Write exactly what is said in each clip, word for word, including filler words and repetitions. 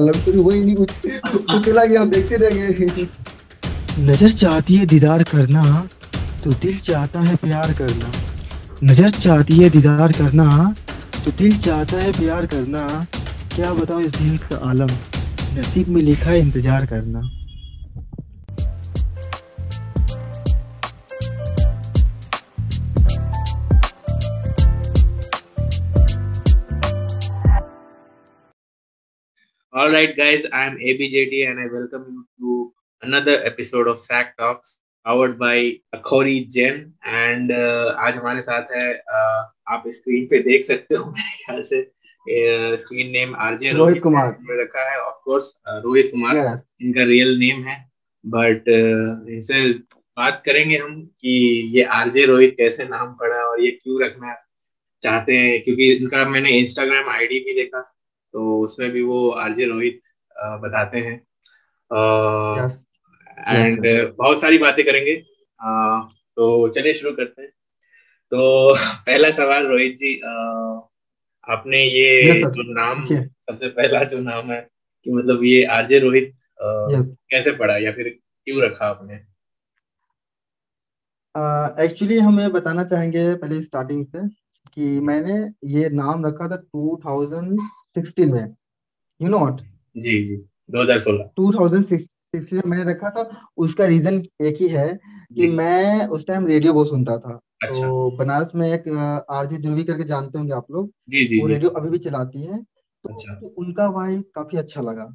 वही नहीं कुछ चला गया, हम देखते रह गए। नजर चाहती है दीदार करना तो दिल चाहता है प्यार करना, नजर चाहती है दीदार करना तो दिल चाहता है प्यार करना, क्या बताओ इस दिल का आलम, नसीब में लिखा है इंतजार करना। All right, guys. I am A B J D, and I welcome you to another episode of S A C Talks, powered by Akhori Gem. And uh, आज हमारे साथ है uh, आप स्क्रीन पे देख सकते हो मेरे ख्याल से screen name R J Rohit Kumar ने रखा है। Of course, uh, Rohit Kumar yeah. इनका रियल नेम है, बट uh, इनसे बात करेंगे हम कि ये R J रोहित कैसे नाम पड़ा और ये क्यों रखना चाहते हैं, क्योंकि इनका मैंने इंस्टाग्राम आईडी भी देखा तो उसमें भी वो आरजे रोहित बताते हैं। And uh, yes. बहुत सारी बातें करेंगे, uh, तो चलिए शुरू करते हैं। तो पहला सवाल रोहित जी, uh, आपने ये yes, जो नाम yes. सबसे पहला जो नाम है कि मतलब ये आरजे रोहित uh, yes. कैसे पड़ा या फिर क्यों रखा आपने? एक्चुअली uh, हमें बताना चाहेंगे पहले स्टार्टिंग से कि मैंने ये नाम रखा था टू थाउजेंड सिक्सटीन में, you know what? जी जी दो हज़ार सोलह दो हज़ार सोलह मैंने रखा था। उसका रीजन एक ही है कि मैं उस टाइम रेडियो बहुत सुनता था। अच्छा। तो बनारस में एक आरजे ध्रुवी करके जानते होंगे आप लोग, जी जी वो रेडियो अभी भी चलाती है। तो अच्छा। तो उनका वॉइस काफी अच्छा लगा,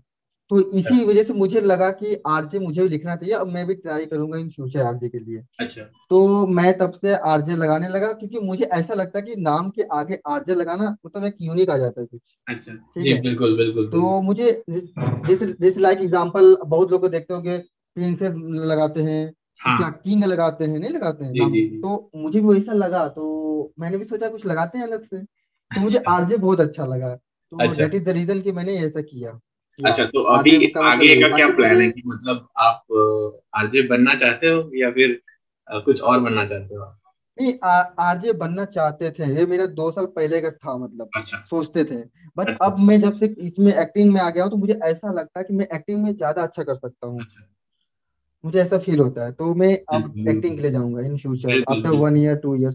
तो इसी वजह से मुझे लगा कि आरजे मुझे भी लिखना चाहिए, अब मैं भी ट्राई करूंगा इन फ्यूचर आरजे के लिए। अच्छा। तो मैं तब से आरजे लगाने लगा, क्योंकि मुझे ऐसा लगता है कि नाम के आगे आरजे लगाना मतलब एक यूनिक आ जाता है कुछ। अच्छा। जी, बिल्कुल, बिल्कुल। तो मुझे जैसे जैसे लाइक एग्जांपल बहुत लोग देखते होंगे प्रिंसेस लगाते हैं, हाँ। क्या किंग लगाते हैं, नहीं लगाते हैं, तो मुझे भी वैसा लगा, तो मैंने भी सोचा कुछ लगाते हैं अलग से, तो मुझे आरजे बहुत अच्छा लगा, तो दैट इज द रीजन कि मैंने ऐसा किया। अच्छा। तो अभी आगे, आगे, आगे का क्या प्लान है कि मतलब आप आरजे बनना चाहते हो या फिर कुछ और बनना चाहते हो? नहीं, आरजे बनना चाहते थे, ये मेरा दो साल पहले का था, मतलब अच्छा। सोचते थे, बट अच्छा। अब मैं जब से इसमें एक्टिंग में आ गया हूँ तो मुझे ऐसा लगता है कि मैं एक्टिंग में ज्यादा अच्छा कर सकता हूँ। अच्छा। मुझे ऐसा फील होता है, तो मैं अब एक्टिंग के लिए जाऊंगा in future after one year two year.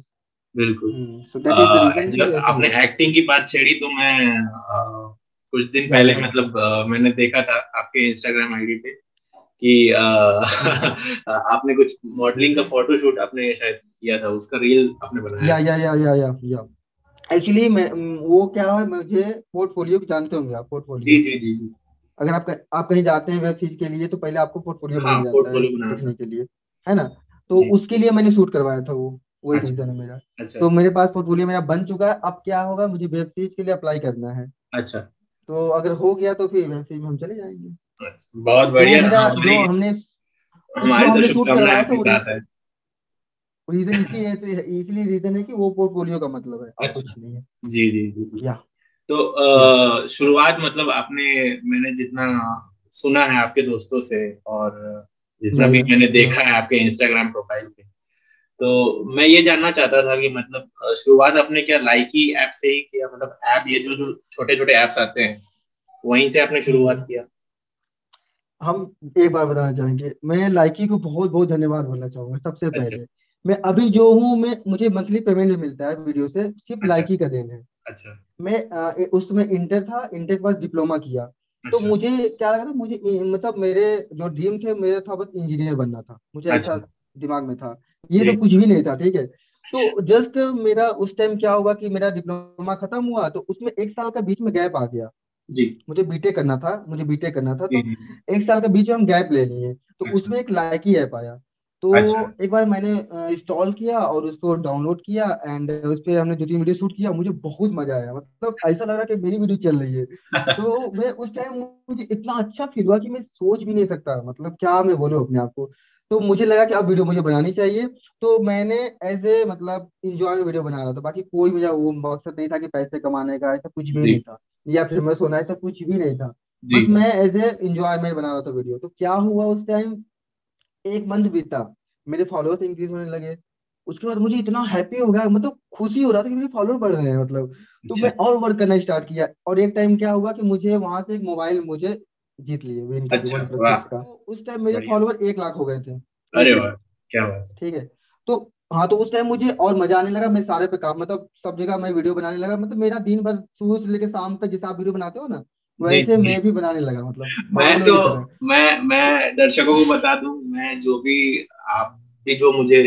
बिल्कुल। आपने एक्टिंग की बात छेड़ी तो मैं कुछ दिन पहले मतलब आ, मैंने देखा था आपके इंस्टाग्राम आईडी पे कि आ, आपने कुछ मॉडलिंग का फोटोशूट आपने शायद किया था, उसका रील आपने बनाया। या या या या या, या। एक्चुअली मैं वो क्या है, मुझे पोर्टफोलियो जानते होंगे आप, पोर्टफोलियो। जी जी जी जी। अगर आप आप कहीं जाते हैं वेब सीरीज के लिए तो पहले आपको पोर्टफोलियो बनाना है के लिए, है ना, तो उसके लिए मैंने शूट करवाया था, वो वही रीजन है मेरा। तो मेरे पास पोर्टफोलियो मेरा बन चुका है, अब क्या होगा, मुझे वेब सीरीज के लिए अप्लाई करना है। अच्छा। तो अगर हो गया तो फिर वैसे हम चले जाएंगे। बहुत बढ़िया। तो जो हमने हमारे शूट करवाया था रीजन इसी है, इसलिए रीजन है कि वो पोर्टफोलियो का मतलब है। अच्छा। कुछ नहीं है। जी जी जी। या तो आ, शुरुआत मतलब आपने, मैंने जितना सुना है आपके दोस्तों से और जितना भी मैंने देखा है आपके इंस्टाग्राम प्रोफाइल पे, तो मैं ये जानना चाहता था कि मतलब शुरुआत आपने क्या लाइकी ऐप से ही किया, मतलब ऐप ये जो छोटे छोटे ऐप्स आते हैं वहीं से आपने शुरुआत किया? हम एक बार बताना चाहेंगे, मैं लाइकी को बहुत बहुत धन्यवाद बोलना चाहूंगा सबसे पहले। अच्छा। मैं अभी जो हूँ, मैं मुझे मंथली पेमेंट मिलता है वीडियो से, सिर्फ अच्छा। लाइकी का देन है। अच्छा। मैं आ, उसमें इंटर था, इंटर के बाद डिप्लोमा किया, तो अच्छा। मुझे क्या लगा था, मुझे मतलब मेरे जो ड्रीम थे मेरा था बस इंजीनियर बनना था, मुझे अच्छा दिमाग में था, ये तो कुछ भी नहीं था, ठीक है। तो जस्ट मेरा उस टाइम क्या हुआ कि मेरा डिप्लोमा खत्म हुआ, तो उसमें एक साल का बीच में गैप आ गया जी। मुझे बीटेक करना था, मुझे बीटेक करना था, तो एक साल का बीच में हम गैप ले लिए, तो अच्छा। उसमें एक लाइकी ऐप आया, तो अच्छा। एक बार मैंने इंस्टॉल किया और उसको डाउनलोड किया, एंड उस पर हमने दो तीन वीडियो शूट किया, मुझे बहुत मजा आया, मतलब ऐसा लग रहा कि मेरी वीडियो चल रही है। तो मैं उस टाइम मुझे इतना अच्छा फील हुआ कि मैं सोच भी नहीं सकता, मतलब क्या मैं बोलूं अपने आप को, तो मुझे लगा कि अब वीडियो मुझे बनानी चाहिए, तो मैंने एज ए मतलब इंजॉय में वीडियो बना रहा था, बाकी कोई मेरा वो मकसद नहीं था कि पैसे कमाने का, ऐसा कुछ भी नहीं था, या फेमस होना ऐसा कुछ भी नहीं था, बस मैं एज ए इंजॉय में बना रहा था वीडियो। तो क्या हुआ, उस टाइम एक मंथ बीता, मेरे फॉलोअर्स इंक्रीज होने लगे, उसके बाद मुझे इतना हैप्पी हो गया, मतलब खुशी हो रहा था कि मेरे फॉलोअर बढ़ रहे हैं, मतलब तो मैं और वर्क करना स्टार्ट किया। और एक टाइम क्या हुआ कि मुझे वहां से एक मोबाइल मुझे जीत लिए, अच्छा, का। उस टाइम मेरे फॉलोअर एक लाख हो गए थे। अरे वाह, क्या बात, ठीक है। तो हाँ, तो उस टाइम मुझे और मजा आने लगा, मैं सारे पे काम, मतलब सब जगह मैं वीडियो बनाने लगा, मतलब मेरा दिन भर सुबह से लेकर शाम तक जैसे आप वीडियो बनाते हो ना वैसे मैं भी बनाने लगा। मतलब मैं तो मैं मैं दर्शकों को बता दूं, मैं जो भी आप भी जो मुझे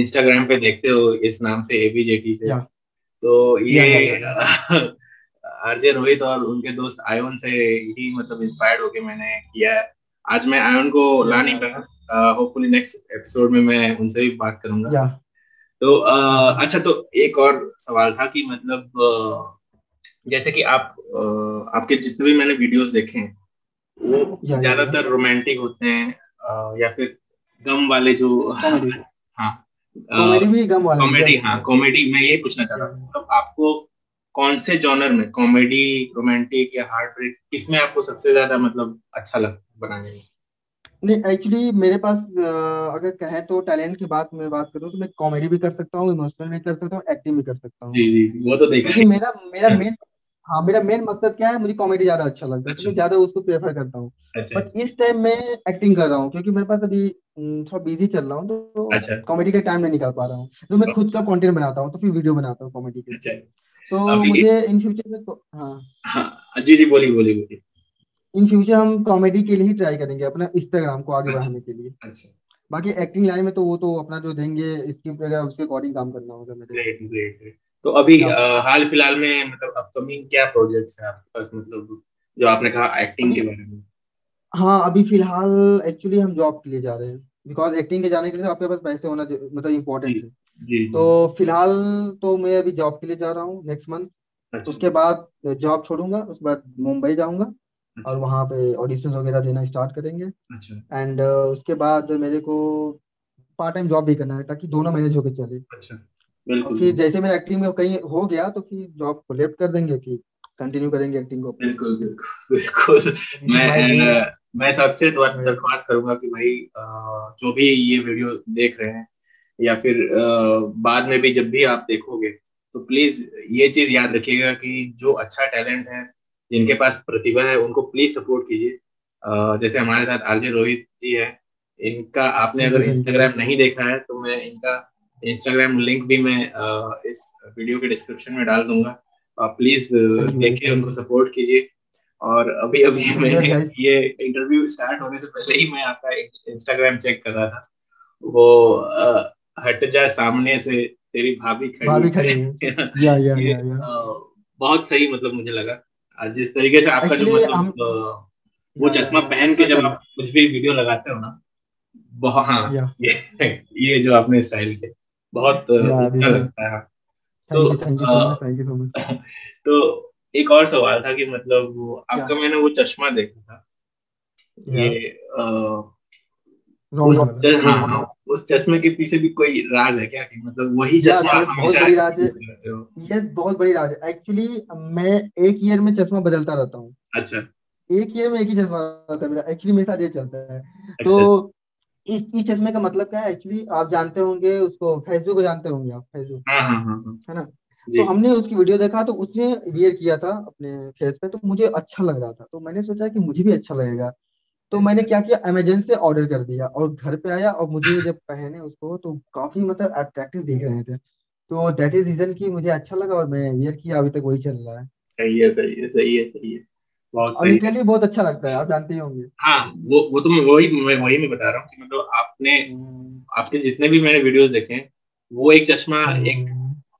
इंस्टाग्राम पे देखते हो इस नाम से एबीजेडी से, तो ये आरजे रोहित और उनके दोस्त आयोन से ही मतलब इंस्पायर्ड होके मैंने किया है। आज मैं आयोन को ला नहीं पाया, होपफुली नेक्स्ट एपिसोड में मैं उनसे भी बात करूंगा। तो uh, अच्छा, तो एक और सवाल था कि मतलब uh, जैसे कि आप uh, आपके जितने भी मैंने वीडियोस देखे हैं वो ज्यादातर रोमांटिक होते हैं uh, या फिर गम वाले जो कॉमेडी, हाँ कॉमेडी भी गम वाले कॉमेडी, हाँ कॉमेडी। मैं ये पूछना चाह रहा हूँ मतलब आपको कौन से जॉनर में कॉमेडी, रोमांटिक या हार्ट ब्रेक, किसमें आपको सबसे ज्यादा मतलब अच्छा लगता बनाने में? नहीं, एक्चुअली मेरे पास अगर कहें तो टैलेंट की बात मैं बात करूं तो मैं कॉमेडी भी कर सकता हूं, इमोशनल भी कर सकता हूं, एक्टिंग भी कर सकता हूं। जी जी, वो तो देखा है। मेरा मेरा मेन हाँ मेरा मेन मकसद क्या है, मुझे कॉमेडी ज्यादा अच्छा लगता है, मैं ज्यादा उसको प्रेफर करता हूँ। बट इस टाइम मैं एक्टिंग कर रहा हूँ क्योंकि मेरे पास अभी थोड़ा बिजी चल रहा हूँ, तो कॉमेडी का टाइम नहीं निकाल पा रहा हूँ। तो मैं खुद का कॉन्टेंट बनाता हूँ, तो फिर वीडियो बनाता हूँ कॉमेडी के, तो मुझे इन फ्यूचर में हाँ जी जी बोलिए बोलिए बोलिए इन फ्यूचर हम कॉमेडी के लिए ही ट्राई करेंगे अपना इंस्टाग्राम को आगे बढ़ाने के लिए। अच्छा, बाकी एक्टिंग लाइन में तो वो तो अपना जो देंगे स्क्रिप्ट वगैरह उसके अकॉर्डिंग काम करना होगा मेरे। Great great. तो अभी हाल फिलहाल में मतलब अपकमिंग क्या प्रोजेक्ट्स हैं आपके पास, मतलब जो आपने कहा एक्टिंग के बारे में? हाँ, अभी फिलहाल एक्चुअली हम जॉब के लिए जा रहे हैं, बिकॉज एक्टिंग के जाने के लिए आपके पास पैसे होना मतलब इम्पोर्टेंट है। तो फिलहाल तो मैं अभी जॉब के लिए जा रहा हूँ नेक्स्ट मंथ, उसके बाद जॉब छोड़ूंगा, उसके बाद मुंबई जाऊंगा और वहाँ पे ऑडिशन वगैरह देना स्टार्ट करेंगे। अच्छा। एंड uh, उसके बाद मेरे को पार्ट टाइम जॉब भी करना है ताकि दोनों मैनेज होकर चले। अच्छा, बिल्कुल। फिर जैसे मेरा एक्टिंग में कहीं हो गया तो फिर जॉब को लेफ्ट कर देंगे, फिर कंटिन्यू करेंगे एक्टिंग को। बिल्कुल बिल्कुल बिल्कुल। मैं मैं सबसे दरख्वास्त करूंगा कि भाई जो भी ये वीडियो देख रहे हैं या फिर बाद में भी जब भी आप देखोगे तो प्लीज ये चीज याद रखिएगा कि जो अच्छा टैलेंट है, जिनके पास प्रतिभा है, उनको प्लीज सपोर्ट कीजिए। जैसे हमारे साथ आरजे रोहित जी है, इनका आपने अगर इंस्टाग्राम नहीं देखा है तो मैं इनका इंस्टाग्राम लिंक भी मैं इस वीडियो के डिस्क्रिप्शन में डाल दूंगा, आप प्लीज देखिए, उनको सपोर्ट कीजिए। और अभी अभी मैंने ये इंटरव्यू स्टार्ट होने से पहले ही मैं आपका इंस्टाग्राम चेक कर रहा था, वो हट जा सामने से तेरी भाभी खड़ी, बहुत सही मतलब मुझे लगा। जिस तरीके से आपका जो मतलब वो चश्मा पहन के जब आप कुछ भी वीडियो लगाते हो ना, बहुत हाँ ये, ये जो आपने स्टाइल के बहुत अच्छा लगता है। तो आ, तो एक और सवाल था कि मतलब आपका मैंने वो चश्मा देखा था, ये आ, उस हाँ उस चश्मे के पीछे भी कोई राज है क्या कि मतलब वही चश्मा हमेशा? ये बहुत बड़ी राज है। एक्चुअली मैं एक ईयर में चश्मा बदलता रहता हूँ। अच्छा। एक ईयर में एक ही चश्मा रहता है मेरा, एक्चुअली मेरे साथ ये चलता है। तो इस इस चश्मे का मतलब क्या है, एक्चुअली आप जानते होंगे उसको, फैजू को जानते होंगे आप, फैजू है ना? तो हमने उसकी वीडियो देखा तो उसने वियर किया था अपने फेस पे, तो मुझे अच्छा लग रहा था, तो मैंने सोचा कि मुझे भी अच्छा लगेगा। तो मैंने क्या किया, अमेजन से ऑर्डर कर दिया और घर पे आया, और मुझे जब पहने उसको तो काफी मतलब अट्रैक्टिव दिख रहे थे, तो दैट इज रीजन कि मुझे अच्छा लगा और मैं वियर किया, अभी तक वही चल रहा है। सही है सही है सही है सही है बहुत सही। और इटली बहुत अच्छा लगता है, आप जानते ही होंगे। हाँ, वो वो तो मैं वही मैं वही मैं बता रहा हूँ कि मतलब आपने आपके जितने भी मैंने वीडियोस देखे हैं, वो एक चश्मा एक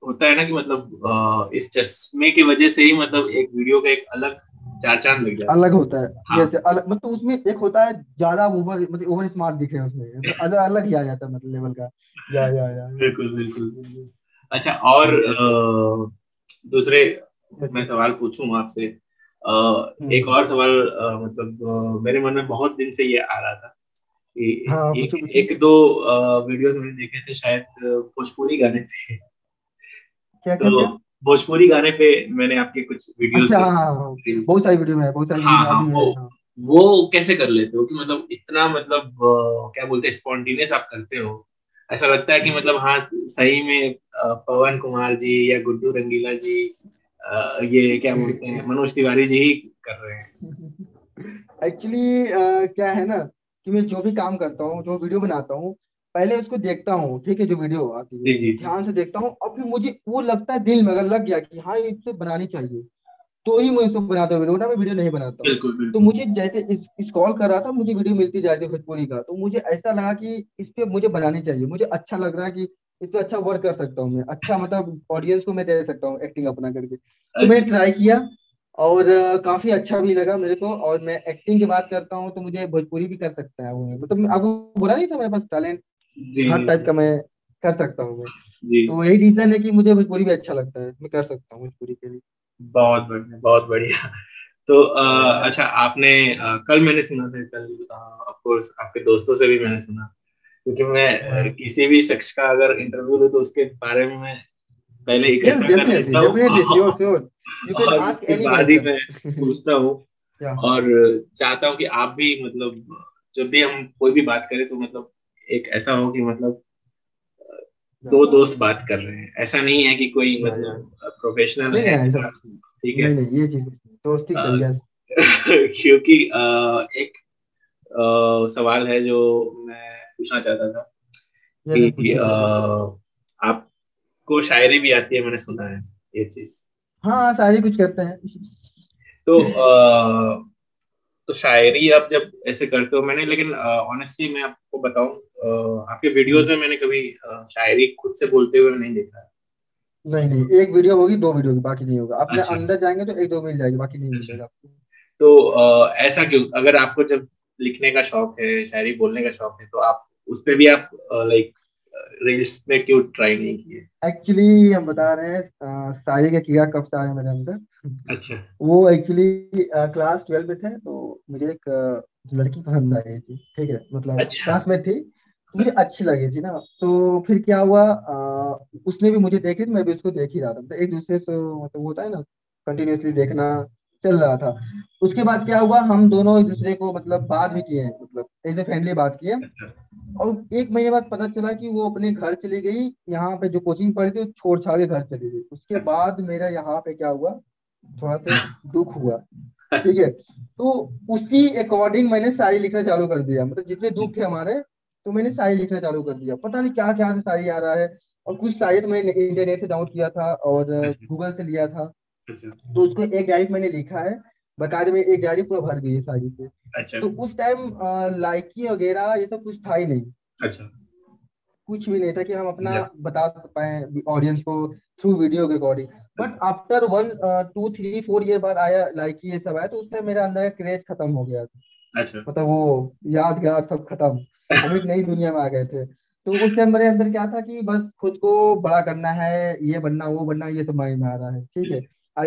होता है ना कि मतलब इस चश्मे की वजह से ही मतलब एक वीडियो का एक अलग चार चांद लग जाता है, अलग होता है। हाँ। जैसे अलग मतलब उसमें एक होता है ज्यादा ओवर मतलब ओवर स्मार्ट दिख रहे हैं उसमें, तो अलग अलग ही आ जाता है मतलब लेवल का। या या या बिल्कुल बिल्कुल। अच्छा, और दूसरे मैं सवाल पूछूं आपसे, एक और सवाल मतलब मेरे मन में बहुत दिन से ये आ रहा था कि हाँ, एक, पुछु, पुछु। एक दो वीडियोस मैंने देखे थे, शायद भोजपुरी गाने पे, क्या क्या भोजपुरी गाने पे मैंने आपके कुछ वीडियोस, अच्छा, बहुत सारी वीडियो में बहुत सारी हाँ, हाँ, वो, वो कैसे कर लेते हो कि मतलब इतना मतलब क्या बोलते हैं स्पॉन्टेनियस आप करते हो ऐसा लगता है कि मतलब हाँ सही में पवन कुमार जी या गुड्डू रंगीला जी ये क्या बोलते हैं मनोज तिवारी जी ही कर रहे हैं। एक्चुअली क्या है ना कि मैं जो भी काम करता हूँ, जो वीडियो बनाता हूँ, पहले उसको देखता हूँ, ठीक है, जो वीडियो आती है ध्यान से देखता हूँ और फिर मुझे वो लगता है दिल में अगर लग गया कि हाँ इसे बनानी चाहिए तो ही मैं इसको बनाता हूँ, मैं वीडियो नहीं बनाता हूँ। तो मुझे जैसे स्क्रॉल कर रहा था मुझे वीडियो मिलती जा रही है भोजपुरी का, तो मुझे ऐसा लगा कि इस पे मुझे बनानी चाहिए, मुझे अच्छा लग रहा है कि इस पे अच्छा वर्क कर सकता हूँ मैं, अच्छा मतलब ऑडियंस को मैं दे सकता हूँ एक्टिंग अपना करके। तो मैंने ट्राई किया और काफी अच्छा भी लगा मेरे को। और मैं एक्टिंग की बात करता हूँ तो मुझे भोजपुरी भी कर सकता है, मतलब आपको बुरा नहीं था, मेरे पास टैलेंट हर टाइप का मैं कर सकता हूँ मैं। तो यही रीजन है कि मुझे भोजपुरी भी अच्छा लगता है, मैं कर सकता हूँ भोजपुरी के लिए। बहुत बढ़िया, बहुत बढ़िया। तो आ, अच्छा आपने आ, कल मैंने सुना था, कल ऑफ कोर्स आपके दोस्तों से भी मैंने सुना, क्योंकि मैं किसी भी शख्स का अगर इंटरव्यू लूं तो उसके बारे में मैं पहले इकट्ठा कर लेता हूं, उसके बाद ही मैं पूछता हूँ। और चाहता हूँ कि आप भी मतलब जब भी हम कोई भी बात करें तो मतलब एक ऐसा हो कि मतलब दो दोस्त बात कर रहे हैं, ऐसा नहीं है कि कोई मतलब प्रोफेशनल है, ठीक है, ये चीज दोस्ती चल जाए। क्योंकि एक सवाल है जो मैं पूछना चाहता था कि आपको शायरी भी आती है, मैंने सुना है ये चीज। हाँ शायरी कुछ करते हैं तो तो शायरी आप जब ऐसे करते हो, मैंने लेकिन ऑनेस्टली मैं आपको बताऊं आपके वीडियोस में मैंने कभी शायरी खुद से बोलते हुए नहीं देखा। नहीं नहीं, एक वीडियो होगी, दो वीडियो होगी, बाकी नहीं होगा। आपने अंदर जाएंगे तो एक दो मिल जाएगी, बाकी नहीं मिलेगा आपको। तो ऐसा क्यों? अगर आपको जब लिखने का शौक है, शायरी बोलने का शौक है, तो आप उस पे भी आप लाइक रील्स पे क्यों ट्राई नहीं किए? एक्चुअली हम बता रहे हैं शायरी का कीड़ा कब से आया मेरे अंदर। अच्छा। वो एक्चुअली क्लास ट्वेल्व में थे तो मुझे एक लड़की पसंद आ गई थी, ठीक है, मतलब अच्छा। क्लास में थी, मुझे अच्छी लगी थी ना, तो फिर क्या हुआ आ, उसने भी मुझे देखी, मैं भी उसको देख ही रहा था, तो एक दूसरे से मतलब होता है ना कंटिन्यूसली देखना चल रहा था। उसके बाद क्या हुआ, हम दोनों एक दूसरे को मतलब बात भी किए, मतलब एज ए फ्रेंडली बात किए। और एक महीने बाद पता चला कि वो अपने घर चली गई, यहाँ पे जो कोचिंग पढ़ी थी छोड़ छाड़ के घर चली गई। उसके बाद मेरा यहाँ पे क्या हुआ, थोड़ा सा दुख हुआ, ठीक है, तो उसी अकॉर्डिंग मैंने शायरी लिखना चालू कर दिया, मतलब जितने दुख थे हमारे तो मैंने शायरी लिखना चालू कर दिया। पता नहीं क्या क्या शायरी आ रहा है, और कुछ शायरी तो मैंने इंटरनेट से डाउनलोड किया था और गूगल से लिया था, तो उसको एक डायरी मैंने लिखा है, बता रहे एक डायरी पूरा भर गई है शायरी से। अच्छा। तो उस टाइम लाइकी वगैरह ये सब कुछ था ही नहीं। अच्छा। कुछ भी नहीं था कि हम अपना बता पाए ऑडियंस को थ्रू वीडियो के according. But after one two three four year बाद आया लाइकी, ये सब आया, तो उससे मेरा अंदर का क्रेज खत्म हो गया था। अच्छा। मतलब वो यादगार सब खत्म, हम एक नई दुनिया में आ गए थे। तो उस टाइम मेरे अंदर क्या था कि बस खुद को बड़ा करना है, ये बनना वो बनना, ये सब माइंड में आ रहा है, ठीक है,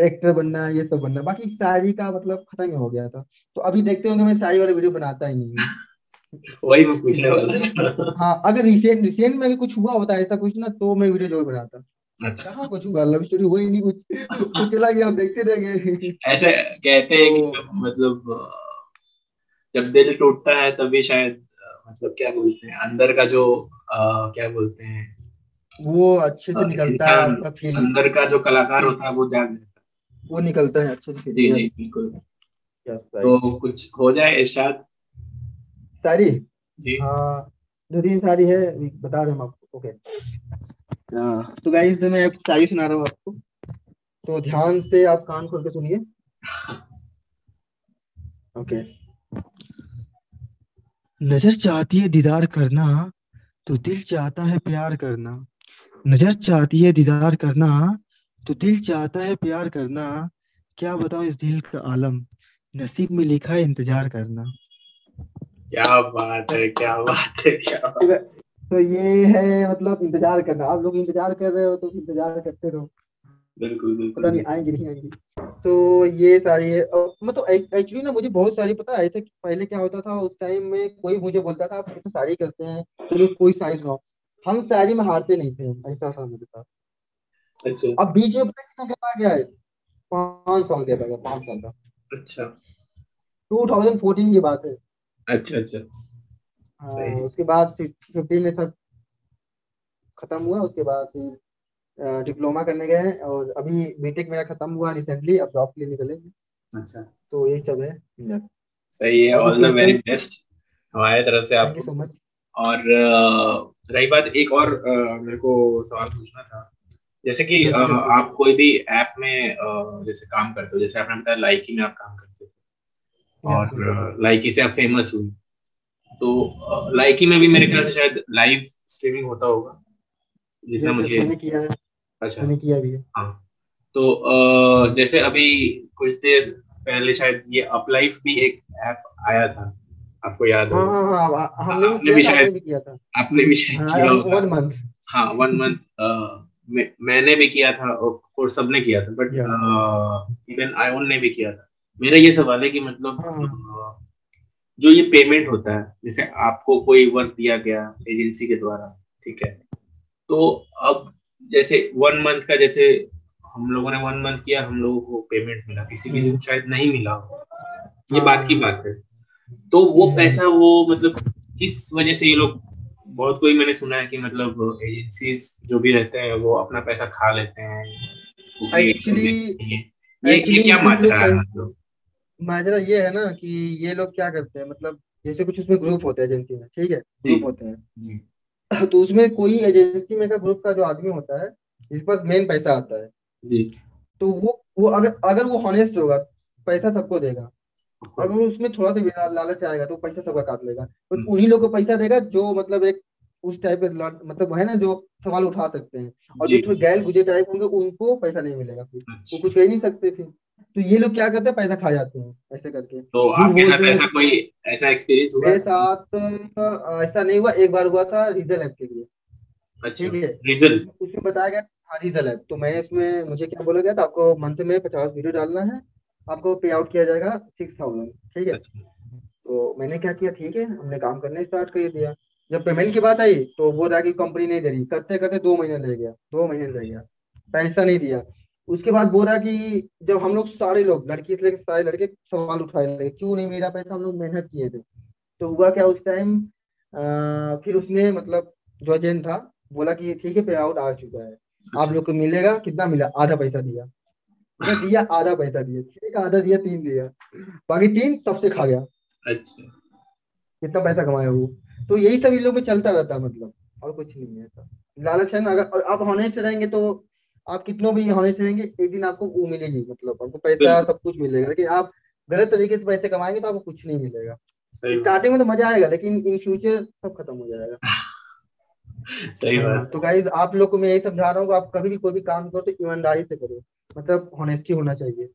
एक्टर बनना, ये सब बनना, बाकी शायरी का मतलब खत्म हो गया था। तो अभी देखते होंगे मैं शायरी वाले वीडियो बनाता ही नहीं वही मैं पूछने वाला था। हाँ, अगर रिसेंट रिसेंट में कुछ हुआ होता ऐसा कुछ ना तो मैं वीडियो जरूर बनाता। अच्छा। कहाँ कुछ हुआ, लव स्टोरी हुई नहीं, कुछ चला गया, हम देखते रहेंगे। ऐसा कहते हैं कि मतलब जब दिल टूटता है तभी शायद मतलब क्या बोलते हैं अंदर का जो आ, क्या बोलते हैं वो अच्छे से निकलता है, अंदर का जो कलाकार होता है वो जाग वो निकलता है अच्छे से। जी जी बिल्कुल। तो कुछ हो जाए इरशाद सारी जी। हाँ दो तीन सारी है, बता रहे हम आपको। ओके तो गाइस मैं सारी सुना रहा हूँ आपको, तो ध्यान से आप कान खोल के सुनिए। ओके। नजर चाहती है दीदार करना तो दिल चाहता है प्यार करना, नजर चाहती है दीदार करना तो दिल चाहता है प्यार करना, क्या बताओ इस दिल का आलम, नसीब में लिखा है इंतजार करना। क्या बात है, क्या बात है, क्या बात है। तो ये है मतलब इंतजार करना, आप लोग इंतजार कर रहे हो तो इंतजार करते रहो। बिल्कुल बिल्कुल, पता नहीं आएंगे नहीं आएंगे। तो ये सारी है, मतलब एक्चुअली ना मुझे बहुत सारी पता है ऐसे। पहले क्या होता था उस टाइम में, कोई मुझे बोलता था आप तो सारी करते हैं, चलो तो कोई साइज ना, हम सारी में हारते नहीं थे, ऐसा था मेरे साथ। अच्छा। अब बीच में पता कितना गैप आ गया है, पाँच साल गैप आ गया, पाँच साल का। अच्छा। दो हज़ार चौदह की बात है। अच्छा अच्छा। हाँ, उसके बाद पंद्रह में सब खत्म हुआ, उसके बाद डिप्लोमा करने गए हैं और अभी बीटेक मेरा खत्म हुआ रिसेंटली, अब जॉब के लिए निकलेंगे। अच्छा, तो ये सब है। सही है, ऑल द वेरी बेस्ट हमारे तरफ से आपको। Thank you so much. और रही बात एक और मेरे को सवाल पूछना था, जैसे कि आप कोई भी ऐप में जैसे काम करते हो, जैसे आपने बताया लाइकी में आप काम करते थे और लाइकी से आप फेमस हुई, तो लाइकी में भी मेरे ख्याल से शायद लाइव स्ट्रीमिंग होता होगा जितना मुझे किया है। अच्छा, मैंने किया भी है। हाँ, तो जैसे अभी कुछ देर पहले शायद ये अपलाइफ भी एक ऐप आया था, आपको याद हो? हाँ हाँ हाँ, हमने भी शायद किया था, आपने भी शायद किया होगा। वन मंथ, हाँ वन मंथ मैंने भी किया था और सबने किया था, बट इवन आयोन ने भी किया था। मेरा ये सवाल है कि मतलब जो ये पेमेंट होता है, जैसे आपको कोई वर्क दिया गया एजेंसी के द्वारा, ठीक है, तो अब जैसे वन मंथ का, जैसे हम लोगों ने वन मंथ किया, हम लोगों को पेमेंट मिला, किसी किसी को शायद नहीं मिला, ये बात की बात है, तो वो पैसा वो मतलब किस वजह से ये लोग, बहुत कोई मैंने सुना है कि मतलब एजेंसीज जो भी रहते हैं वो अपना पैसा खा लेते हैं। एक्चुअली ये, ये क्या माजरा है? मतलब माजरा ये है ना कि ये लोग क्या करते हैं, मतलब जैसे कुछ उसमें ग्रुप होते हैं एजेंसी में, ठीक है, ग्रुप होते हैं, तो उसमें कोई एजेंसी में का ग्रुप का जो आदमी होता है जिस पर मेन पैसा आता है जी, तो वो वो अगर अगर वो हॉनेस्ट होगा, पैसा सबको देगा, अगर उसमें थोड़ा सा लालच आएगा तो पैसा सबका काट लेगा, तो उन्हीं लोग को पैसा देगा जो मतलब एक उस टाइप के मतलब है ना, जो सवाल उठा सकते हैं, और जो गैर गुजर टाइप होंगे उनको पैसा नहीं मिलेगा, फिर वो कुछ कह नहीं सकते, फिर तो ये लोग क्या करते हैं, पैसा खा जाते हैं ऐसे करके। तो आपके साथ ऐसा कोई ऐसा एक्सपीरियंस हुआ? मेरे साथ ऐसा नहीं हुआ, एक बार हुआ था रीजल ऐप के लिए। अच्छा, रीजल, उसमें बताया गया हाँ रीजल ऐप, तो मैंने उसमें मुझे क्या बोला गया था, आपको मंथ में पचास वीडियो डालना है, आपको पे आउट किया जाएगा सिक्स थाउजेंड, ठीक है। अच्छा, तो मैंने क्या किया, ठीक है, हमने काम करने स्टार्ट कर दिया, जब पेमेंट की बात आई तो वो रहा कि कंपनी नहीं दे रही, करते करते दो महीने रह गया, दो महीने रह गया पैसा नहीं दिया। उसके बाद बोल रहा कि जब हम लोग सारे लोग लड़की से लेकर सारे लड़के सवाल उठाने लगे, क्यों नहीं मेरा पैसा, हम लोग मेहनत किए थे, तो हुआ क्या उस टाइम फिर उसने मतलब जो एजेंट था बोला कि ठीक है पे आउट आ चुका है, आप लोग को मिलेगा, कितना मिला, आधा पैसा दिया, दिया आधा पैसा दिया, ठीक आधा दिया, तीन दिया, बाकी तीन सबसे खा गया। अच्छा, कितना पैसा कमाया वो, तो यही सब इन लोग में चलता रहता, मतलब और कुछ नहीं है, लालच है ना। अगर आप हॉनेस्ट रहेंगे तो आप कितनों भी हॉनेस्ट रहेंगे, एक दिन आपको वो मिलेगी, मतलब आपको पैसा सब कुछ मिलेगा, लेकिन आप गलत तरीके से पैसे कमाएंगे तो आपको कुछ नहीं मिलेगा। स्टार्टिंग में तो मजा आएगा लेकिन इन फ्यूचर सब खत्म हो जाएगा। सही बात। तो गाइस आप लोग को मैं यही समझा रहा हूँ, आप कभी भी कोई भी काम करो तो ईमानदारी से करो, मतलब हॉनेस्टी होना चाहिए।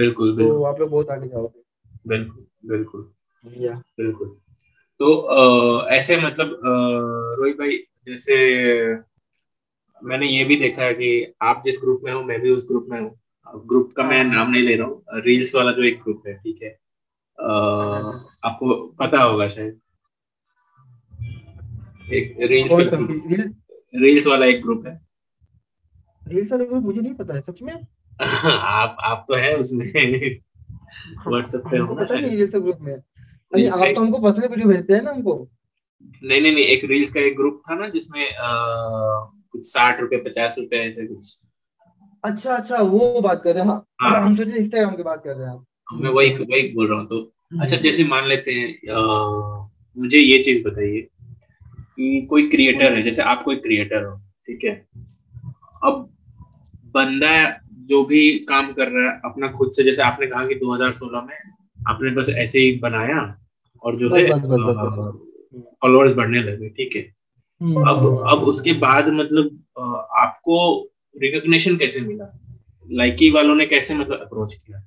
बिल्कुल, बिल्कुल। तो आप लोग बहुत आगे जाओगे। बिल्कुल बिल्कुल या बिल्कुल। तो आ, ऐसे मतलब रोहित भाई, जैसे मैंने ये भी देखा है कि आप जिस ग्रुप में हो मैं भी उस ग्रुप में हूँ, ग्रुप का मैं नाम नहीं ले रहा हूँ, रील्स वाला जो एक ग्रुप है, ठीक है, आ, आपको पता होगा शायद, एक रील्स का ग्रुप, रील्स वाला एक ग्रुप है। रील्स वाला ग्रुप मुझे नहीं पता है सच में। आप आप तो है उसमें, व्हाट्सएप पे हो ना, पता नहीं रील्स ग्रुप में। अरे आप तो हमको पर्सनल वीडियो भेजते हैं ना हमको। नहीं नहीं नहीं, एक रील्स का एक ग्रुप था ना जिसमें कुछ साठ रुपए पचास रुपए ऐसे कुछ। अच्छा अच्छा, वो बात कर रहे हैं। हाँ, हम सोचे इंस्टाग्राम की बात कर रहे हैं। मैं वही वही बोल रहा हूँ। तो अच्छा, जैसे मान लेते हैं, मुझे ये चीज बताइए कि कोई क्रिएटर है, जैसे आप कोई क्रिएटर हो, ठीक है, अब बंदा जो भी काम कर रहा है अपना खुद से, जैसे आपने कहा कि दो हज़ार सोलह में आपने बस ऐसे ही बनाया और जो है फॉलोअर्स बढ़ने लगे, ठीक है, अब अब उसके बाद मतलब आपको रिकॉग्निशन कैसे मिला, लाइकी वालों ने कैसे मतलब अप्रोच किया?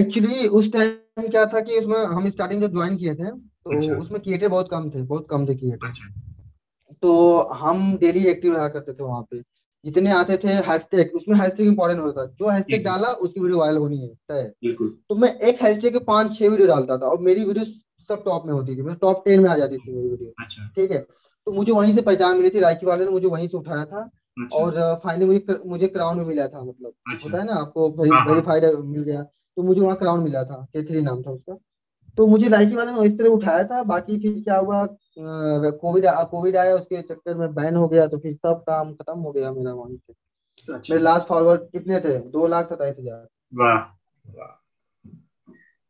एक्चुअली उस टाइम क्या था कि उसमें हम स्टार्टिंग जब ज्वाइन किए थे तो अच्छा। उसमें क्रिएटर बहुत कम थे, बहुत कम थे क्रिएटर। अच्छा। तो हम डेली एक्टिव रहा करते थे वहाँ पे, जितने आते थे हैशटैग, उसमें हैशटैग इंपॉर्टेंट होता था, जो हैशटैग डाला उसकी वीडियो वायरल होनी है तय। तो मैं एक हैशटैग के पांच छह वीडियो डालता था और मेरी वीडियो सब टॉप में होती थी, मतलब टॉप टेन में आ जाती थी मेरी वीडियो। अच्छा। ठीक है, तो मुझे वहीं से पहचान मिली थी, लाइकी वाले ने मुझे वहीं से उठाया था। अच्छा। और फाइनली मुझे मुझे क्राउन में मिला था, मतलब होता है ना आपको वेरीफाइड मिल गया, तो मुझे वहाँ क्राउन मिला था, के थ्री नाम था उसका, तो मुझे लाइकी वाले ने इस तरह उठाया था। बाकी फिर क्या हुआ, कोविड कोविड आया, उसके चक्कर में बैन हो गया, तो फिर सब काम खत्म हो गया मेरा वहीं से। अच्छा। मेरे लास्ट फॉलोअर कितने थे? दो लाख सताइस हजार। वाह वाह।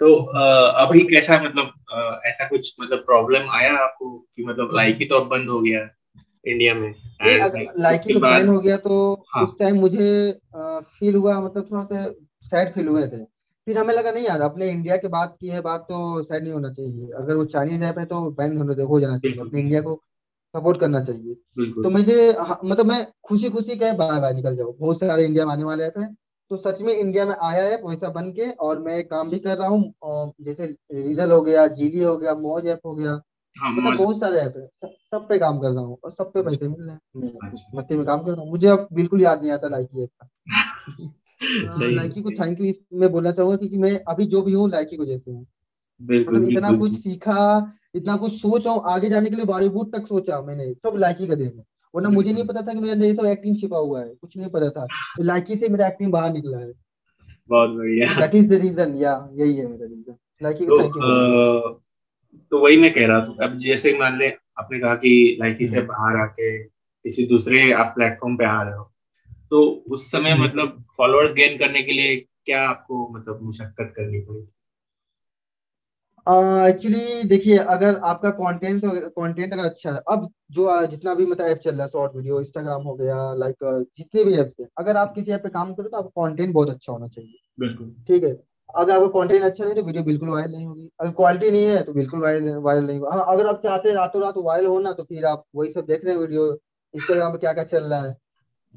तो अभी कैसा, मतलब ऐसा कुछ मतलब प्रॉब्लम आया आपको कि मतलब लाइकी तो अब बंद हो गया इंडिया में, लाइकी तो बैन हो गया, तो हाँ। उस टाइम मुझे फील हुआ, मतलब थोड़ा सा सैड फील हुए थे। फिर हमें लगा नहीं यार, अपने इंडिया के बात की है बात, तो सैड नहीं होना चाहिए, अगर वो चाइनीज ऐप है तो बैन हो जाना चाहिए, अपने इंडिया को सपोर्ट करना चाहिए। तो मुझे मतलब मैं खुशी खुशी कह बाय बाय निकल जाऊँ, बहुत सारे इंडिया में आने वाले ऐप है, तो सच में इंडिया में आया है वैसा बन के, और मैं काम भी कर रहा हूँ, जैसे रीजल हो गया, जीली हो गया, मौज ऐप हो गया, मतलब बहुत सारे ऐप है, सब पे काम कर रहा हूँ और सब पे पैसे मिल रहे हैं, मस्ती में काम कर रहा हूँ। मुझे अब बिल्कुल याद नहीं आता लाइकी ऐप का। लाइकी को थैंक यू मैं बोलना चाहूंगा, क्योंकि मैं अभी जो भी हूँ लाइकी को जैसे हूँ, मतलब इतना कुछ सीखा, इतना कुछ सोचा, आगे जाने के लिए बॉलीवुड तक सोचा मैंने, सब लाइकी का देखा, वरना मुझे नहीं पता था कि मेरे अंदर ये सब एक्टिंग छिपा हुआ है, कुछ नहीं पता था, तो लाइकी से मेरा एक्टिंग बाहर निकला है। बहुत बढ़िया। दैट इज द रीजन, या यही है मेरा रीजन लाइकी का। तो, तो वही मैं कह रहा था, अब जैसे मान ले आपने कहा कि लाइकी से बाहर आके किसी दूसरे आप प्लेटफॉर्म पे आ रहे हो, तो उस समय मतलब फॉलोअर्स गेन करने के लिए क्या आपको मतलब मुशक्कत करनी पड़ी? एक्चुअली देखिए, अगर आपका कंटेंट कंटेंट अगर अच्छा है, अब जो जितना भी मतलब ऐप चल रहा है, शॉर्ट वीडियो, इंस्टाग्राम हो गया, लाइक जितने भी ऐप्स हैं, अगर आप किसी ऐप पे काम करो तो आपका कंटेंट बहुत अच्छा होना चाहिए। बिल्कुल। ठीक है, अगर आपका कंटेंट अच्छा नहीं तो वीडियो बिल्कुल वायरल नहीं होगी, अगर क्वालिटी नहीं है तो बिल्कुल वायरल नहीं होगा। हाँ, अगर आप चाहते हैं रातों रात वायरल होना, तो फिर आप वही सब देख रहे हैं वीडियो, इंस्टाग्राम पे क्या क्या चल रहा है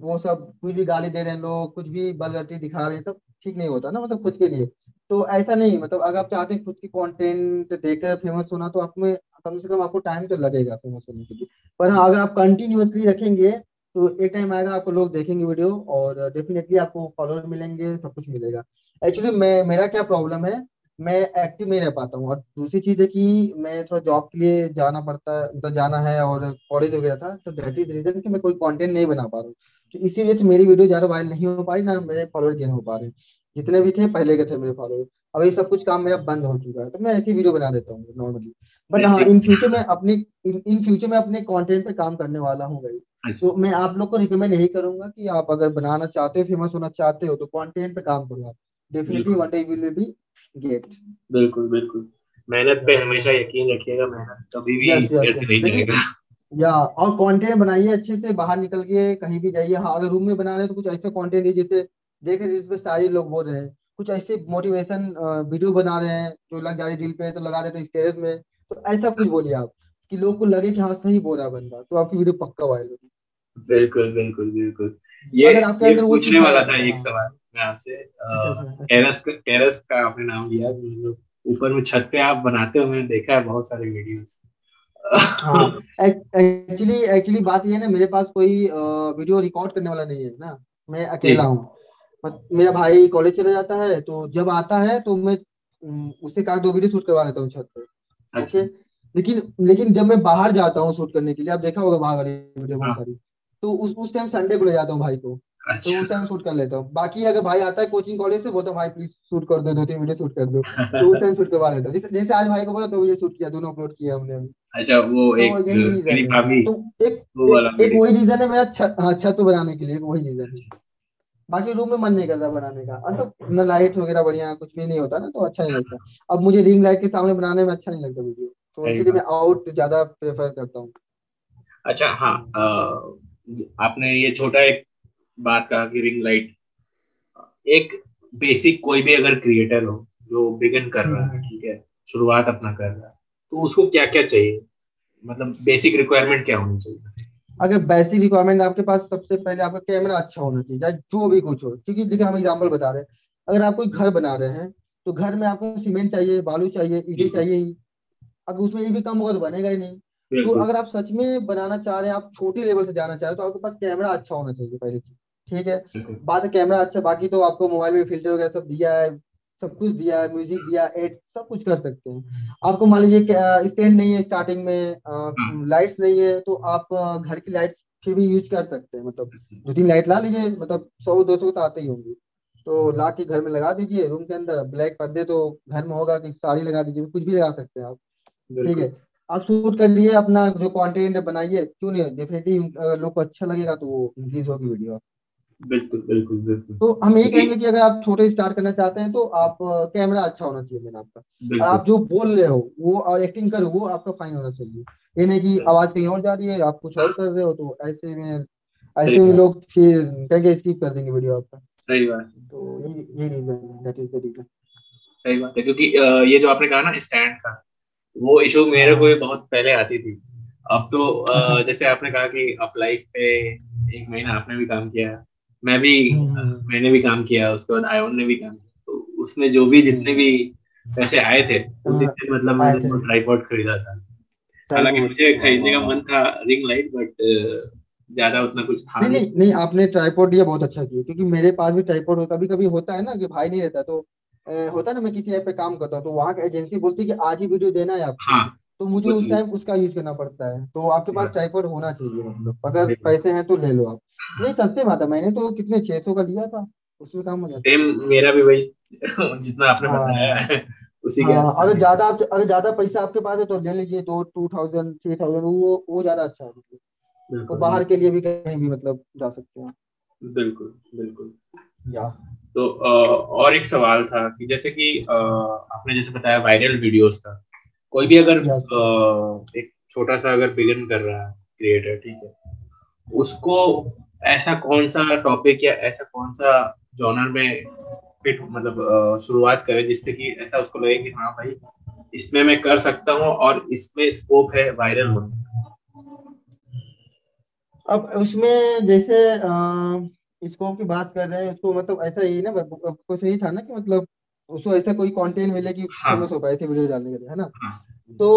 वो सब, कुछ भी गाली दे रहे हैं लोग, कुछ भी बलगटी दिखा रहे हैं, सब ठीक नहीं होता ना, मतलब खुद के लिए। तो ऐसा नहीं, मतलब अगर आप चाहते हैं खुद की कंटेंट देकर फेमस होना, तो आप में कम से कम आपको टाइम तो लगेगा फेमस होने के लिए, पर हाँ अगर आप कंटिन्यूअसली रखेंगे तो एक टाइम आएगा आपको लोग देखेंगे वीडियो, और डेफिनेटली आपको फॉलोअर मिलेंगे, सब कुछ मिलेगा। एक्चुअली मैं मेरा क्या प्रॉब्लम है, मैं एक्टिव नहीं रह पाता हूँ, और दूसरी चीज़ है कि मैं थोड़ा जॉब के लिए जाना पड़ता है, मतलब जाना है, और कॉलेज वगैरह था, तो दैट इज रीजन कि मैं कोई कॉन्टेंट नहीं बना पा रहा हूँ, तो इसीलिए तो मेरी वीडियो ज़्यादा वायरल नहीं हो पा रही, ना मेरे फॉलोअर गेन हो पा रहे, जितने भी थे पहले के थे मेरे फॉलोअर्स। अब ये सब कुछ काम मेरा बंद हो चुका है, तो मैं ऐसी वीडियो बना देता हूँ नॉर्मली, बट हाँ इन फ्यूचर में अपने इन, इन फ्यूचर में अपने कंटेंट पे काम करने वाला हूँ गाइस। तो मैं आप लोग को रिकमेंड यही करूंगा कि आप अगर बनाना चाहते हो, फेमस होना चाहते हो, तो कंटेंट पे काम करो, आप definitely one day you will be get. बिल्कुल बिल्कुल, मेहनत पे हमेशा यकीन रखिएगा, मेहनत कभी भी व्यर्थ नहीं जाएगा। या और कंटेंट बनाइए अच्छे से, बाहर निकल के कहीं भी जाइए, हाँ अगर रूम में बना रहे हैं तो कुछ ऐसा कंटेंट दीजिए जैसे देख रहे जिसपे सारे लोग बोल रहे हैं, कुछ ऐसे मोटिवेशन वीडियो बना रहे हैं जो लग जा रही दिल पे तो लगा देते हैं स्टेटस में, तो ऐसा कुछ बोलिए आप कि लोग को लगे कि हाँ सही बोल रहा बंदा, तो आपकी वीडियो पक्का वायरल होगी। बिल्कुल बिल्कुल बिल्कुल, ये ये पूछने वाला था एक सवाल मैं आपसे, टेरेस टेरेस का आपने नाम लिया, ऊपर में छत पे आप बनाते हो, मैंने देखा है बहुत सारे वीडियोस। एक्चुअली एक्चुअली बात ये है ना, मेरे पास कोई वीडियो रिकॉर्ड करने वाला नहीं है ना, मैं अकेला हूँ, मेरा भाई कॉलेज चला जाता है, तो जब आता है तो मैं उससे का दो वीडियो शूट करवा लेता हूँ छत पे। अच्छा। लेकिन लेकिन जब मैं बाहर जाता हूँ शूट करने के लिए, आप देखा होगा बाहर वाली वीडियो बहुत सारी, तो उस उस टाइम संडे को ले जाता हूँ भाई को। अच्छा। तो उस टाइम शूट कर लेता हूँ, बाकी अगर भाई आता है कोचिंग कॉलेज से, बोलता हूँ भाई प्लीज शूट कर दो, दो तीन वीडियो शूट कर दो, तो उस टाइम शूट करवा लेता हूँ। जैसे आज भाई को बोला दो वीडियो शूट किया, दोनों अपलोड किया हमने। अच्छा, वो एक वही रीजन है मेरा छत बनाने के लिए, वही रीजन है, बाकी रूम में मन नहीं करता बनाने का, मतलब ना लाइट वगैरह बढ़िया कुछ भी नहीं होता ना, तो अच्छा नहीं लगता। अब मुझे रिंग लाइट के सामने बनाने में अच्छा नहीं लगता वीडियो, तो इसलिए मैं आउट ज्यादा प्रेफर करता हूँ। अच्छा हाँ, आ, आपने ये छोटा एक बात कहा कि रिंग लाइट, एक बेसिक कोई भी अगर क्रिएटर हो जो बिगिन कर रहा है, ठीक है, शुरुआत अपना कर रहा है, तो उसको क्या क्या चाहिए, मतलब बेसिक रिक्वायरमेंट क्या होनी चाहिए? अगर बेसिक रिक्वायरमेंट आपके पास, सबसे पहले आपका कैमरा अच्छा होना चाहिए, चाहे जो भी कुछ हो, क्योंकि देखिए हम एग्जांपल बता रहे हैं, अगर आप कोई घर बना रहे हैं तो घर में आपको सीमेंट चाहिए, बालू चाहिए, ईंटें चाहिए ही, अगर उसमें ये भी कम होगा तो बनेगा ही नहीं। तो अगर आप सच में बनाना चाह रहे हैं, आप छोटे लेवल से जाना चाह रहे हो, तो आपके पास कैमरा अच्छा होना चाहिए पहली चीज, ठीक है, बाद कैमरा अच्छा, बाकी तो आपको मोबाइल में फिल्टर वगैरह सब दिया है, सब कुछ दिया है, म्यूजिक दिया, एड सब कुछ कर सकते हैं। आपको मान लीजिए स्टैंड नहीं है स्टार्टिंग में, लाइट्स नहीं है, तो आप घर की लाइट फिर भी यूज कर सकते हैं, मतलब दो तीन लाइट ला लीजिए, मतलब सौ दो सौ तो आते ही होंगी, तो ला के घर में लगा दीजिए रूम के अंदर। ब्लैक पर्दे तो घर में होगा कि साड़ी लगा दीजिए, कुछ भी लगा सकते हैं आप, ठीक है। आप शूट करिए अपना जो कंटेंट बनाइए, क्यों नहीं, डेफिनेटली लोग को अच्छा लगेगा तो वो इंक्रीज होगी वीडियो। बिल्कुल बिल्कुल बिल्कुल। तो हम ये कहेंगे कि अगर आप छोटे स्टार्ट करना चाहते हैं तो आप कैमरा अच्छा होना चाहिए मेरा आपका, आप जो बोल रहे हो वो और एक्टिंग करो वो आपका फाइन होना चाहिए, ये नहीं कि आवाज कहीं और जा रही है आप कुछ और कर रहे हो, तो ऐसे में ऐसे में लोग फिर कहेंगे स्किप कर देंगे वीडियो आपका। सही बात। तो यही रीजन है। सही बात है, क्योंकि ये जो आपने कहा ना स्टैंड का, वो इशू मेरे को बहुत पहले आती थी। अब तो जैसे आपने कहा कि आप लाइफ पे एक महीना आपने भी काम किया, मैं भी मैंने भी काम किया, उसके बाद आयोन ने भी काम किया, तो उसमें जो भी जितने भी पैसे आए थे उसी से मतलब मैंने ट्राइपॉड खरीदा था। हालांकि मुझे खरीदने का मन था रिंग लाइट, बट ज्यादा उतना कुछ था नहीं। नहीं, नहीं आपने ट्राइपॉड ये बहुत अच्छा किया, क्योंकि मेरे पास भी ट्राइपॉड कभी कभी होता है ना कि भाई नहीं रहता, तो होता है ना मैं किसी ऐप पे काम करता हूँ तो वहाँ एजेंसी बोलती है कि आज ही वीडियो देना है आपको। हाँ, तो मुझे उस टाइम उसका यूज करना पड़ता है, तो आपके पास ट्राइपॉड होना चाहिए, मतलब अगर पैसे हैं तो ले लो आप। नहीं सस्ते में आता, मैंने तो कितने छह सौ का लिया था, उसमें काम हो जाता है। मेरा भी वही जितना आपने बताया है उसी के। अगर ज्यादा अगर ज्यादा पैसा आपके पास है तो ले लीजिए, दो टू थाउजेंड थ्री थाउजेंड वो वो ज्यादा अच्छा है, तो बाहर के लिए भी कहीं भी मतलब जा सकते हैं। बिल्कुल बिल्कुल। या तो और एक सवाल था कि जैसे कि आपने जैसे बताया वायरल वीडियोस का, कोई भी अगर एक छोटा सा अगर बिगिन कर रहा है क्रिएटर, ठीक है, उसको ऐसा कौन सा टॉपिक या ऐसा कौन सा जॉनर में फिट मतलब शुरुआत करे जिससे कि ऐसा उसको लगे कि हाँ भाई इसमें मैं कर सकता हूँ और इसमें स्कोप है वायरल होने। अब उसमें जैसे स्कोप की बात कर रहे हैं उसको मतलब ऐसा ही ना, आपको सही था ना कि मतलब उसको ऐसा कोई कंटेंट मिले कि फेमस हो पाए, ऐसे वीडियो डालने के लिए है ना। तो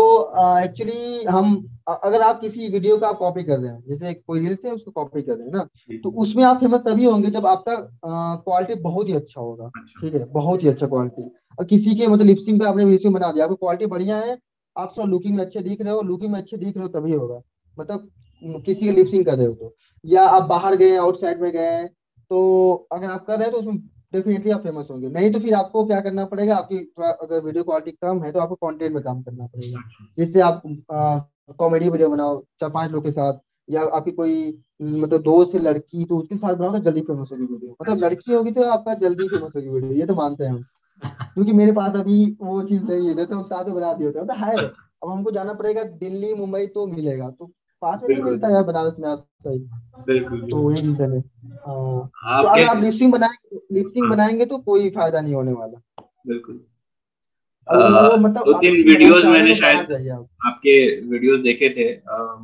एक्चुअली हम अगर आप किसी वीडियो का आप कॉपी कर रहे हैं, जैसे कोई रील से उसको कॉपी कर रहे हैं ना, तो उसमें आप फेमस तभी होंगे जब आपका क्वालिटी बहुत ही अच्छा होगा, ठीक है, बहुत ही अच्छा क्वालिटी। और किसी के मतलब लिपसिंग पे आपने वीडियो बना दिया, आपकी क्वालिटी बढ़िया है, आप सब लुकिंग में अच्छे दिख रहे हो, लुकिंग में अच्छे दिख रहे हो तभी होगा, मतलब किसी के लिपसिंग कर रहे हो तो, या आप बाहर गए आउटसाइड में गए, तो अगर आप कर रहे हैं तो उसमें डेफिनेटली आप फेमस होंगे। नहीं तो फिर आपको क्या करना पड़ेगा, आपकी अगर वीडियो क्वालिटी कम है तो आपको कंटेंट में काम करना पड़ेगा, जिससे आप कॉमेडी वीडियो बनाओ चार पांच लोग के साथ, या आपकी कोई मतलब दोस्त से लड़की तो उसके साथ बनाओ तो जल्दी फेमस होगी वीडियो, मतलब लड़की होगी तो आपका जल्दी फेमस होगी वीडियो, ये तो मानते हैं हम, क्योंकि मेरे पास अभी वो चीज नहीं है, तो हम साथ में बना दिए होते हैं। अब हमको जाना पड़ेगा दिल्ली मुंबई तो मिलेगा, तो पास में नहीं मिलता यार बनारस में आप सही। बिल्कुल। तो वही रीजन है। हाँ, तो अगर आप लिपसिंग बनाएंगे लिपसिंग बनाएंगे तो कोई फायदा नहीं होने वाला। बिल्कुल। मतलब दो तीन वीडियोस मैंने शायद आपके वीडियोस देखे थे,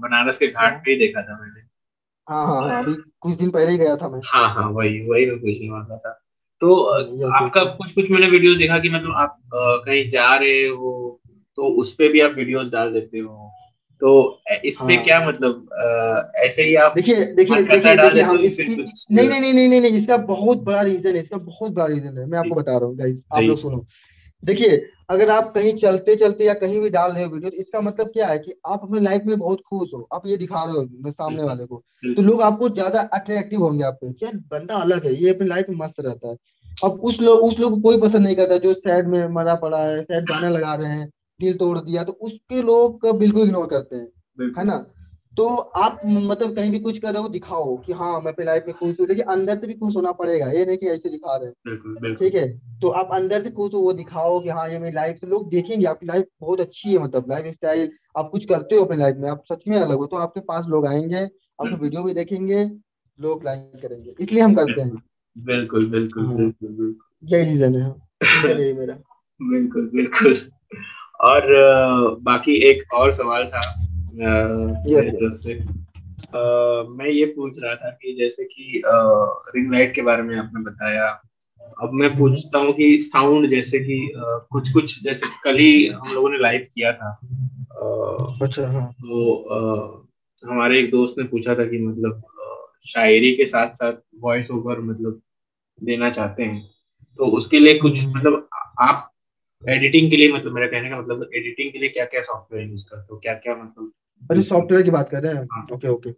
बनारस के घाट पे ही देखा था मैंने। हाँ हाँ, अभी कुछ दिन पहले ही गया था मैं। हाँ हाँ, वही वही मैं पूछने वाला था। तो आपका कुछ कुछ मैंने वीडियो देखा कि मतलब आप कहीं जा रहे हो तो उसपे भी आप वीडियोस डाल देते हो, तो इसमें हाँ। क्या मतलब आ, ऐसे ही आप देखिए देखिए देखिए हम इसकी नहीं नहीं नहीं नहीं नहीं इसका बहुत बड़ा रीजन है, इसका बहुत बड़ा रीजन है, मैं आपको बता रहा हूँ गाइस, आप लोग सुनो। देखिए अगर आप कहीं चलते चलते या कहीं भी डाल रहे हो वीडियो, तो इसका मतलब क्या है कि आप अपने लाइफ में बहुत खुश हो, आप ये दिखा रहे हो सामने वाले को, तो लोग आपको ज्यादा अट्रैक्टिव होंगे, आप पे क्या बंदा अलग है, ये अपनी लाइफ में मस्त रहता है। अब उस लोग उस लोग को कोई पसंद नहीं करता जो सैड में मरा पड़ा है, सैड गाना लगा रहे हैं, दिल तोड़ दिया, तो उसके लोग बिल्कुल इग्नोर करते हैं, है ना। तो आप मतलब कहीं भी कुछ कर रहे हो दिखाओ कि हाँ मैं अपनी लाइफ में खुश हूँ, लेकिन अंदर से भी खुश होना पड़ेगा, ये नहीं कि ऐसे दिखा रहे हैं, ठीक है। तो आप अंदर से खुश हो, वो दिखाओ कि हाँ ये मेरी लाइफ से लोग देखेंगे, आपकी लाइफ बहुत अच्छी है, मतलब लाइफ स्टाइल आप कुछ करते हो अपनी लाइफ में, आप सच में अलग हो, तो आपके पास लोग आएंगे, आपकी वीडियो भी देखेंगे, लोग लाइक करेंगे, इसलिए हम करते हैं। बिल्कुल बिल्कुल, यही रीजन है मेरा। बिल्कुल बिल्कुल। और बाकी एक और सवाल था मेरी तरफ से, मैं ये पूछ रहा था कि जैसे कि रिंग लाइट के बारे में आपने बताया, अब मैं पूछता हूँ कि साउंड, जैसे कि कुछ कुछ जैसे कल ही हम लोगों ने लाइव किया था, अच्छा हाँ, तो हमारे एक दोस्त ने पूछा था कि मतलब शायरी के साथ साथ वॉइस ओवर मतलब देना चाहते हैं, तो उसके लिए कुछ मतलब आप एडिटिंग के लिए मतलब मेरा कहने का मतलब एडिटिंग के लिए क्या क्या सॉफ्टवेयर यूज करते हो, क्या क्या मतलब। अरे सॉफ्टवेयर की बात कर रहे हैं, ओके ओके।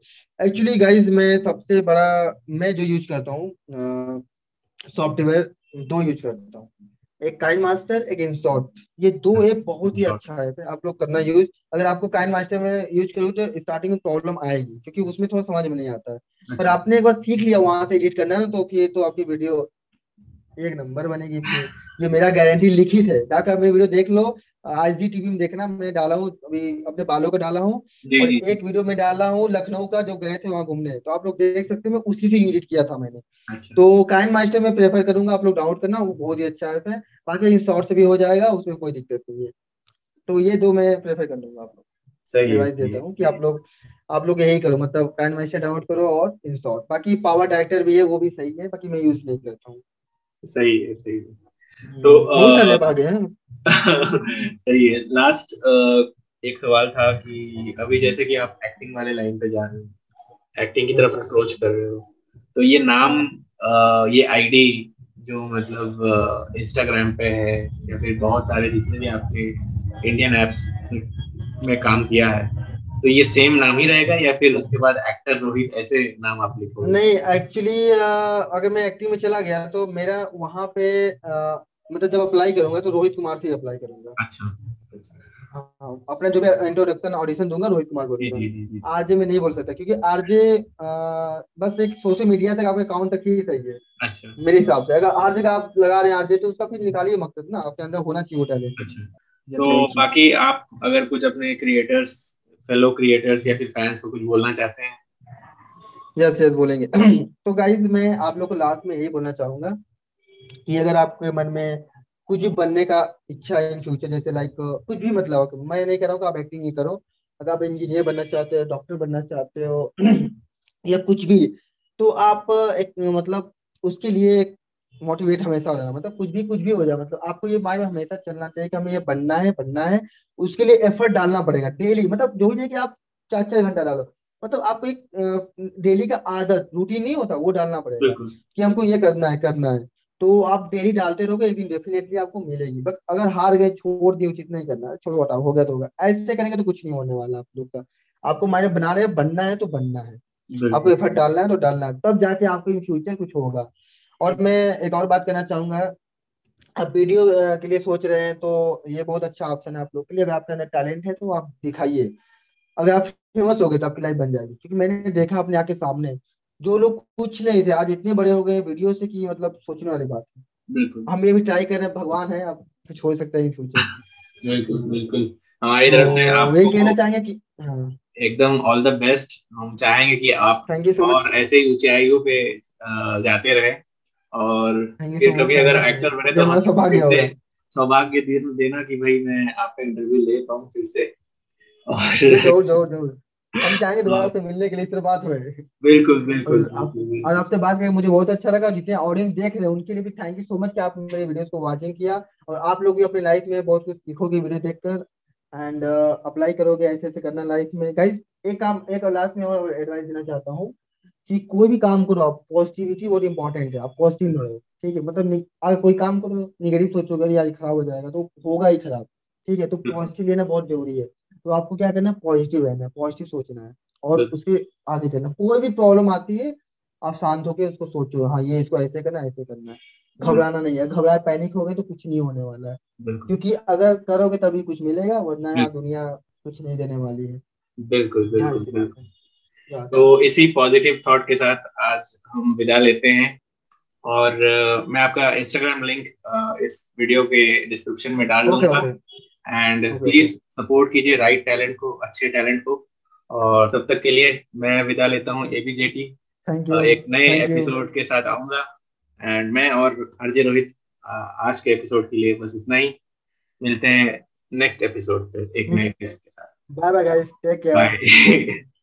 एक्चुअली गाइस मैं सबसे बड़ा मैं जो यूज करता हूँ सॉफ्टवेयर दो यूज करता हूँ, एक काइन मास्टर, एक इंसॉर्ट, ये दो ऐप बहुत ही अच्छा है आप लोग करना यूज। अगर आपको काइन मास्टर में यूज करो तो स्टार्टिंग में प्रॉब्लम आएगी क्योंकि उसमें थोड़ा समझ में नहीं आता है, अच्छा। पर आपने एक बार सीख लिया वहां से एडिट करना ना तो फिर तो आपकी वीडियो एक नंबर बनेगी। ये मेरा गारंटी लिखित है, जाकर मेरी वीडियो देख लो, आज जी टीवी में देखना, मैं डाला हूँ अभी अपने बालों का डाला हूँ, एक वीडियो में डाला हूँ लखनऊ का जो गए थे वहाँ घूमने, तो आप लोग देख सकते हैं मैं उसी से एडिट किया था मैंने। अच्छा। तो काइन मास्टर में प्रेफर करूंगा, आप लोग डाउट करना, वो बहुत ही अच्छा ऐप है। बाकी इन शॉर्ट से भी हो जाएगा, उसमें कोई दिक्कत नहीं है। तो ये दो मैं प्रेफर कर लूंगा, आप लोग एडवाइस देता हूँ कि आप लोग आप लोग यही करो, मतलब काइन मास्टर डाउट करो और इन शॉर्ट। बाकी पावर डायरेक्टर भी है वो भी सही है, बाकी मैं यूज नहीं करता हूँ। सही है, सही है। तो आ, सही है। लास्ट एक सवाल था कि अभी जैसे कि आप एक्टिंग वाले लाइन पे जा रहे हो, एक्टिंग की तरफ अप्रोच कर रहे हो, तो ये नाम आ, ये आईडी जो मतलब इंस्टाग्राम पे है या फिर बहुत सारे जितने भी आपके इंडियन ऐप्स में काम किया है, तो ये सेम नाम ही रहेगा या फिर उसके बाद एक्टर रोहित ऐसे नाम आप लिखोगे? नहीं, एक्चुअली अगर मैं एक्टिंग में चला गया तो मेरा वहाँ पे आ, मतलब जब अप्लाई करूंगा तो रोहित कुमार से ही अप्लाई करूंगा। अच्छा, हाँ, अपना जो मैं इंट्रोडक्शन ऑडिशन दूंगा रोहित कुमार बोलूंगा, आरजे में नहीं बोल सकता क्योंकि आरजे बस एक सोशल मीडिया तक आपके अकाउंट तक ही सही है। अच्छा। मेरे हिसाब से अगर आरजे का आप लगा रहे हैं आरजे तो उसका फिर निकालिए मकसद ना, आपके अंदर होना चाहिए वो टैलेंट। तो बाकी आप अगर कुछ अपने क्रिएटर्स, फेलो क्रिएटर्स या फिर फैंस को कुछ बोलना चाहते हैं? यस यस बोलेंगे। तो गाइज मैं आप लोग को लास्ट में यही बोलना चाहूंगा कि अगर आपके मन में कुछ बनने का इच्छा है इन फ्यूचर, जैसे लाइक कुछ भी, मतलब मैं नहीं कह रहा हूँ कि आप एक्टिंग ही करो, अगर आप इंजीनियर बनना चाहते हो, डॉक्टर बनना चाहते हो या कुछ भी, तो आप एक मतलब उसके लिए मोटिवेट हमेशा हो जाना, मतलब कुछ भी कुछ भी हो जाए, मतलब आपको ये माइंड हमेशा चलना चाहिए कि हमें ये बनना है बनना है। उसके लिए एफर्ट डालना पड़ेगा डेली, मतलब जो ही नहीं कि आप चार चार घंटा डालो, मतलब आपको एक डेली का आदत रूटीन नहीं होता वो डालना पड़ेगा कि हमको ये करना है करना है, तो आप डेली डालते रहोगे एक दिन डेफिनेटली आपको मिलेगी। बट अगर हार गए, छोड़ दिए, उचित नहीं करना, छोड़ो हटाओ, हो गया तो होगा, ऐसे करेंगे तो कुछ नहीं होने वाला। आप लोग का आपको माइंड बना रहे हैं, बनना है तो बनना है, आपको एफर्ट डालना है तो डालना है, तब जाके आपको इन फ्यूचर कुछ होगा। और मैं एक और बात करना चाहूंगा, आप वीडियो के लिए सोच रहे हैं तो ये बहुत अच्छा ऑप्शन है आप लोग के लिए। अगर आपके अंदर टैलेंट है तो आप दिखाइए, अगर आप फेमस हो गए तो आपकी लाइफ बन जाएगी। क्योंकि मैंने देखा अपने आंखें सामने, जो लोग कुछ नहीं थे आज इतने बड़े हो गए वीडियो से कि मतलब सोचने वाली बात है। बिल्कुल, हम ये भी ट्राई कर रहे हैं, भगवान है आप कुछ हो सकता है फ्यूचर। बिल्कुल बिल्कुल, हमारी तरफ से आपको यही कहना चाहेंगे कि हाँ, एकदम ऑल द बेस्ट। हम चाहेंगे कि आप और ऐसे ही ऊंचाइयों पे जाते रहे और फिर कभी अगर एक्टर बने तो हमारा सौभाग्य होगा, सौभाग्य देना कि भाई मैं आपका इंटरव्यू ले पाऊँ फिर से। और हम चाहेंगे दोबारा से मिलने के लिए, इस बात हुए। बिल्कुल बिल्कुल, और आपसे बात करके मुझे बहुत अच्छा लगा। जितने ऑडियंस देख रहे हैं उनके लिए भी थैंक यू सो मच कि आप मेरे वीडियोस को वाचिंग किया, और आप लोग भी अपनी लाइफ में बहुत कुछ सीखोगे वीडियो देखकर एंड अप्लाई करोगे, ऐसे ऐसे करना लाइफ में। गाइज एक काम, एक लास्ट में और एडवाइस देना चाहता हूँ कि कोई भी काम करो आप, पॉजिटिविटी बहुत इंपॉर्टेंट है, आप पॉजिटिव रहो, ठीक है? मतलब अगर कोई काम करो निगेटिव सोचोगे यार खराब हो जाएगा तो होगा ही खराब, ठीक है? तो पॉजिटिव लेना बहुत जरूरी है। तो आपको क्या करना है, पॉजिटिव रहना है, पॉजिटिव सोचना है और उसके आगे चलना। कोई भी प्रॉब्लम आती है आप शांत होकर उसको सोचो, हाँ ये इसको ऐसे करना है ऐसे करना है, घबराना नहीं है। घबराए पैनिक हो गए तो कुछ नहीं होने वाला है, क्योंकि अगर करोगे तभी कुछ मिलेगा, वरना यहाँ दुनिया कुछ नहीं देने वाली है। बिल्कुल बिल्कुल, बिल्कुल। तो इसी पॉजिटिव थॉट के साथ आज हम विदा लेते हैं, और मैं आपका इंस्टाग्राम लिंक इस वीडियो के डिस्क्रिप्शन में डाल दूंगा, एंड प्लीज सपोर्ट कीजिए राइट टैलेंट को, अच्छे टैलेंट को। और तब तक के लिए मैं विदा लेता हूँ। एबीजेडी एक नए एपिसोड के साथ आऊंगा, एंड मैं और आरजे रोहित आज के एपिसोड के लिए बस इतना ही। मिलते हैं नेक्स्ट एपिसोड पे एक नए गेस्ट के साथ। Bye bye guys, take care, bye.